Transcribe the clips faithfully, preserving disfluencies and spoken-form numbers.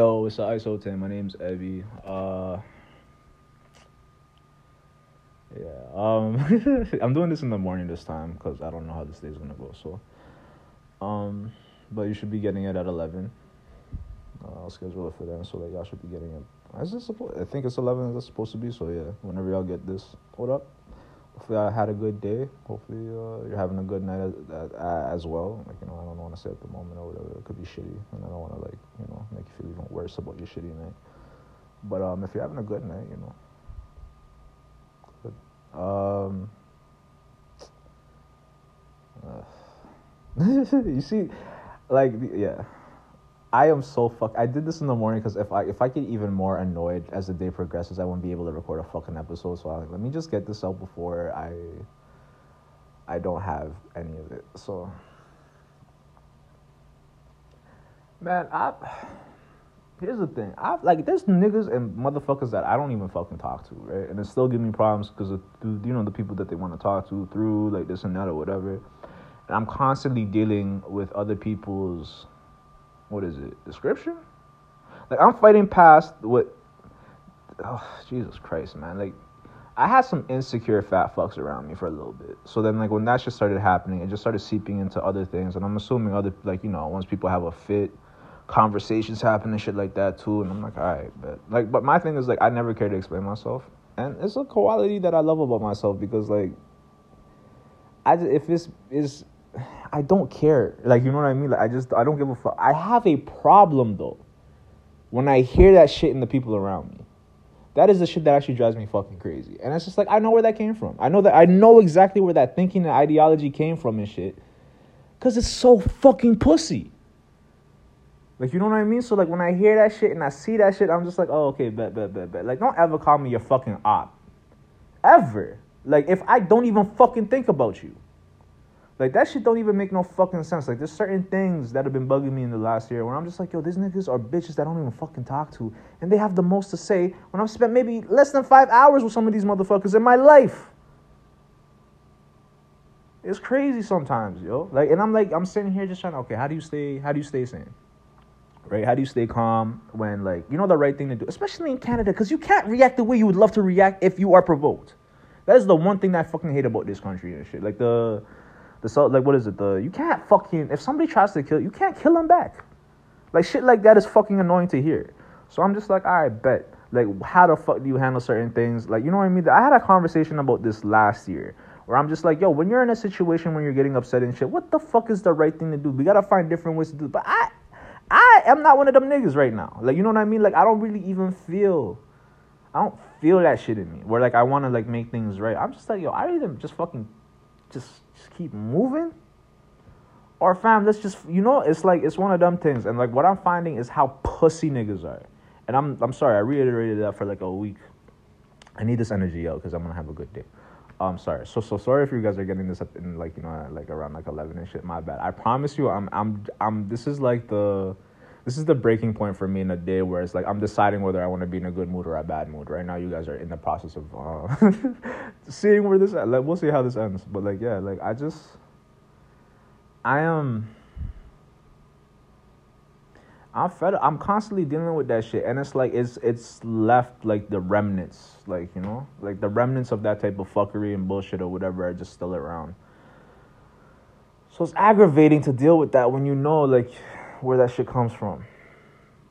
Yo, it's the I S O ten. My name's Ebby. Uh, yeah. Um, I'm doing this in the morning this time because I don't know how this day's gonna go. So, um, but you should be getting it at eleven. Uh, I'll schedule it for then, so that y'all should be getting it. Is this supposed? I think it's eleven. Is it supposed to be? So yeah. Whenever y'all get this, hold up. Hopefully, I had a good day. Hopefully, uh, you're having a good night as, as, as well. Like, you know, I don't want to say at the moment or whatever. It could be shitty, and I don't want to, like, you know, make you feel even worse about your shitty night. But um, if you're having a good night, you know, good. Um, uh, you see, like, yeah, I am so fucked. I did this in the morning because if I if I get even more annoyed as the day progresses, I won't be able to record a fucking episode. So I'm like, let me just get this out before I I don't have any of it. So, man, I here's the thing. I like there's niggas and motherfuckers that I don't even fucking talk to, right? And it still give me problems because of, you know, the people that they want to talk to through like this and that or whatever. And I'm constantly dealing with other people's. What is it? Description? Like, I'm fighting past what... Oh, Jesus Christ, man. Like, I had some insecure fat fucks around me for a little bit. So then, like, when that shit started happening, it just started seeping into other things. And I'm assuming other... Like, you know, once people have a fit, conversations happen and shit like that, too. And I'm like, all right, bet. Like, but my thing is, like, I never care to explain myself. And it's a quality that I love about myself because, like... I just, if it's... it's I don't care. Like, you know what I mean? Like, I just, I don't give a fuck. I have a problem, though, when I hear that shit in the people around me. That is the shit that actually drives me fucking crazy. And it's just like, I know where that came from. I know that, I know exactly where that thinking and ideology came from and shit. Because it's so fucking pussy. Like, you know what I mean? So, like, when I hear that shit and I see that shit, I'm just like, oh, okay, bet, bet, bet, bet. Like, don't ever call me your fucking op. Ever. Like, if I don't even fucking think about you. Like, that shit don't even make no fucking sense. Like, there's certain things that have been bugging me in the last year where I'm just like, yo, these niggas are bitches that I don't even fucking talk to. And they have the most to say when I've spent maybe less than five hours with some of these motherfuckers in my life. It's crazy sometimes, yo. Like, and I'm like, I'm sitting here just trying to, okay, how do you stay, how do you stay sane? Right? How do you stay calm when, like, you know the right thing to do? Especially in Canada, because you can't react the way you would love to react if you are provoked. That is the one thing that I fucking hate about this country and shit. Like, the... The, like, what is it? The you can't fucking... If somebody tries to kill you, can't kill them back. Like, shit like that is fucking annoying to hear. So I'm just like, all right, bet. Like, how the fuck do you handle certain things? Like, you know what I mean? I had a conversation about this last year where I'm just like, yo, when you're in a situation when you're getting upset and shit, what the fuck is the right thing to do? We got to find different ways to do it. But I, I am not one of them niggas right now. Like, you know what I mean? Like, I don't really even feel... I don't feel that shit in me where, like, I want to, like, make things right. I'm just like, yo, I either just fucking... Just... Just keep moving, or fam, let's just, you know, it's like, it's one of them things. And like, what I'm finding is how pussy niggas are. And I'm I'm sorry, I reiterated that for like a week. I need this energy out because I'm gonna have a good day. I'm um, sorry, so so sorry if you guys are getting this up in like, you know, like around like eleven and shit. My bad. I promise you, I'm I'm I'm. This is like the this is the breaking point for me in a day where it's like I'm deciding whether I want to be in a good mood or a bad mood. Right now, you guys are in the process of uh, seeing where this. Like, we'll see how this ends. But like, yeah, like I just, I am, I'm fed up. I'm constantly dealing with that shit, and it's like it's it's left like the remnants, like, you know, like the remnants of that type of fuckery and bullshit or whatever are just still around. So it's aggravating to deal with that when you know, like, where that shit comes from.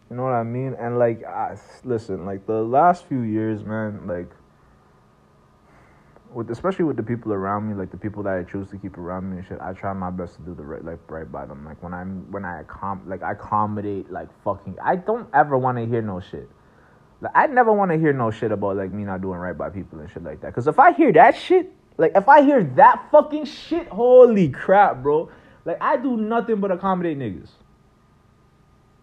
You know what I mean? And like, I, listen, like the last few years, man, like with especially with the people around me, like the people that I choose to keep around me and shit, I try my best to do the right, like right by them. Like when I'm when I accom- like I accommodate, like fucking, I don't ever want to hear no shit. Like I never want to hear no shit about like me not doing right by people and shit like that. Cause if I hear that shit, like if I hear that fucking shit, holy crap, bro! Like I do nothing but accommodate niggas.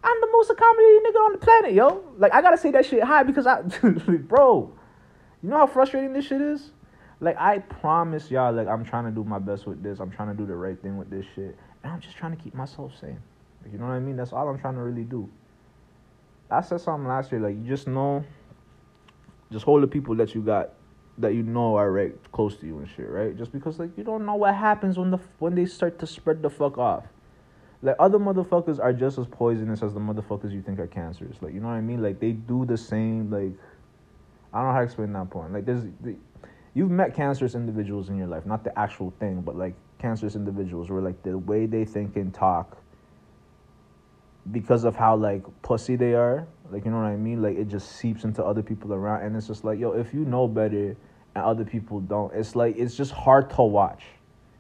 I'm the most accommodating nigga on the planet, yo. Like, I gotta say that shit high because I... Bro, you know how frustrating this shit is? Like, I promise y'all, like, I'm trying to do my best with this. I'm trying to do the right thing with this shit. And I'm just trying to keep myself sane. Like, you know what I mean? That's all I'm trying to really do. I said something last year, like, you just know... Just hold the people that you got, that you know are right close to you and shit, right? Just because, like, you don't know what happens when the when they start to spread the fuck off. Like, other motherfuckers are just as poisonous as the motherfuckers you think are cancerous. Like, you know what I mean? Like, they do the same, like... I don't know how to explain that point. Like, there's... The, you've met cancerous individuals in your life. Not the actual thing, but, like, cancerous individuals where, like, the way they think and talk... because of how, like, pussy they are. Like, you know what I mean? Like, it just seeps into other people around. And it's just like, yo, if you know better and other people don't, it's like, it's just hard to watch.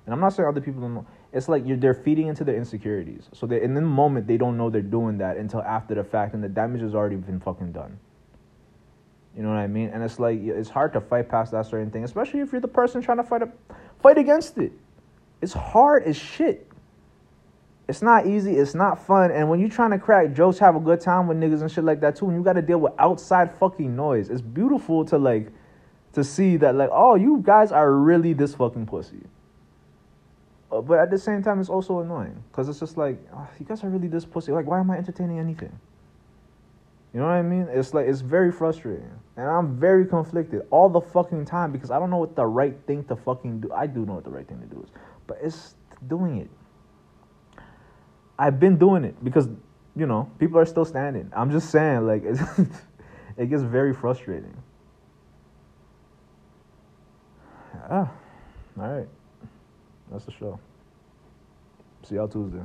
And I'm not saying other people don't know. It's like you're, they're feeding into their insecurities. So they, in the moment, they don't know they're doing that until after the fact. And the damage has already been fucking done. You know what I mean? And it's like, it's hard to fight past that certain thing. Especially if you're the person trying to fight a, fight against it. It's hard as shit. It's not easy. It's not fun. And when you're trying to crack jokes, have a good time with niggas and shit like that, too, and you got to deal with outside fucking noise, it's beautiful to, like, to see that, like, oh, you guys are really this fucking pussy. Uh, but at the same time, it's also annoying because it's just like, oh, you guys are really this pussy. Like, why am I entertaining anything? You know what I mean? It's like, it's very frustrating. And I'm very conflicted all the fucking time because I don't know what the right thing to fucking do. I do know what the right thing to do is, but it's doing it. I've been doing it because, you know, people are still standing. I'm just saying, like, it's, it gets very frustrating. Ah, all right. That's the show. See y'all Tuesday.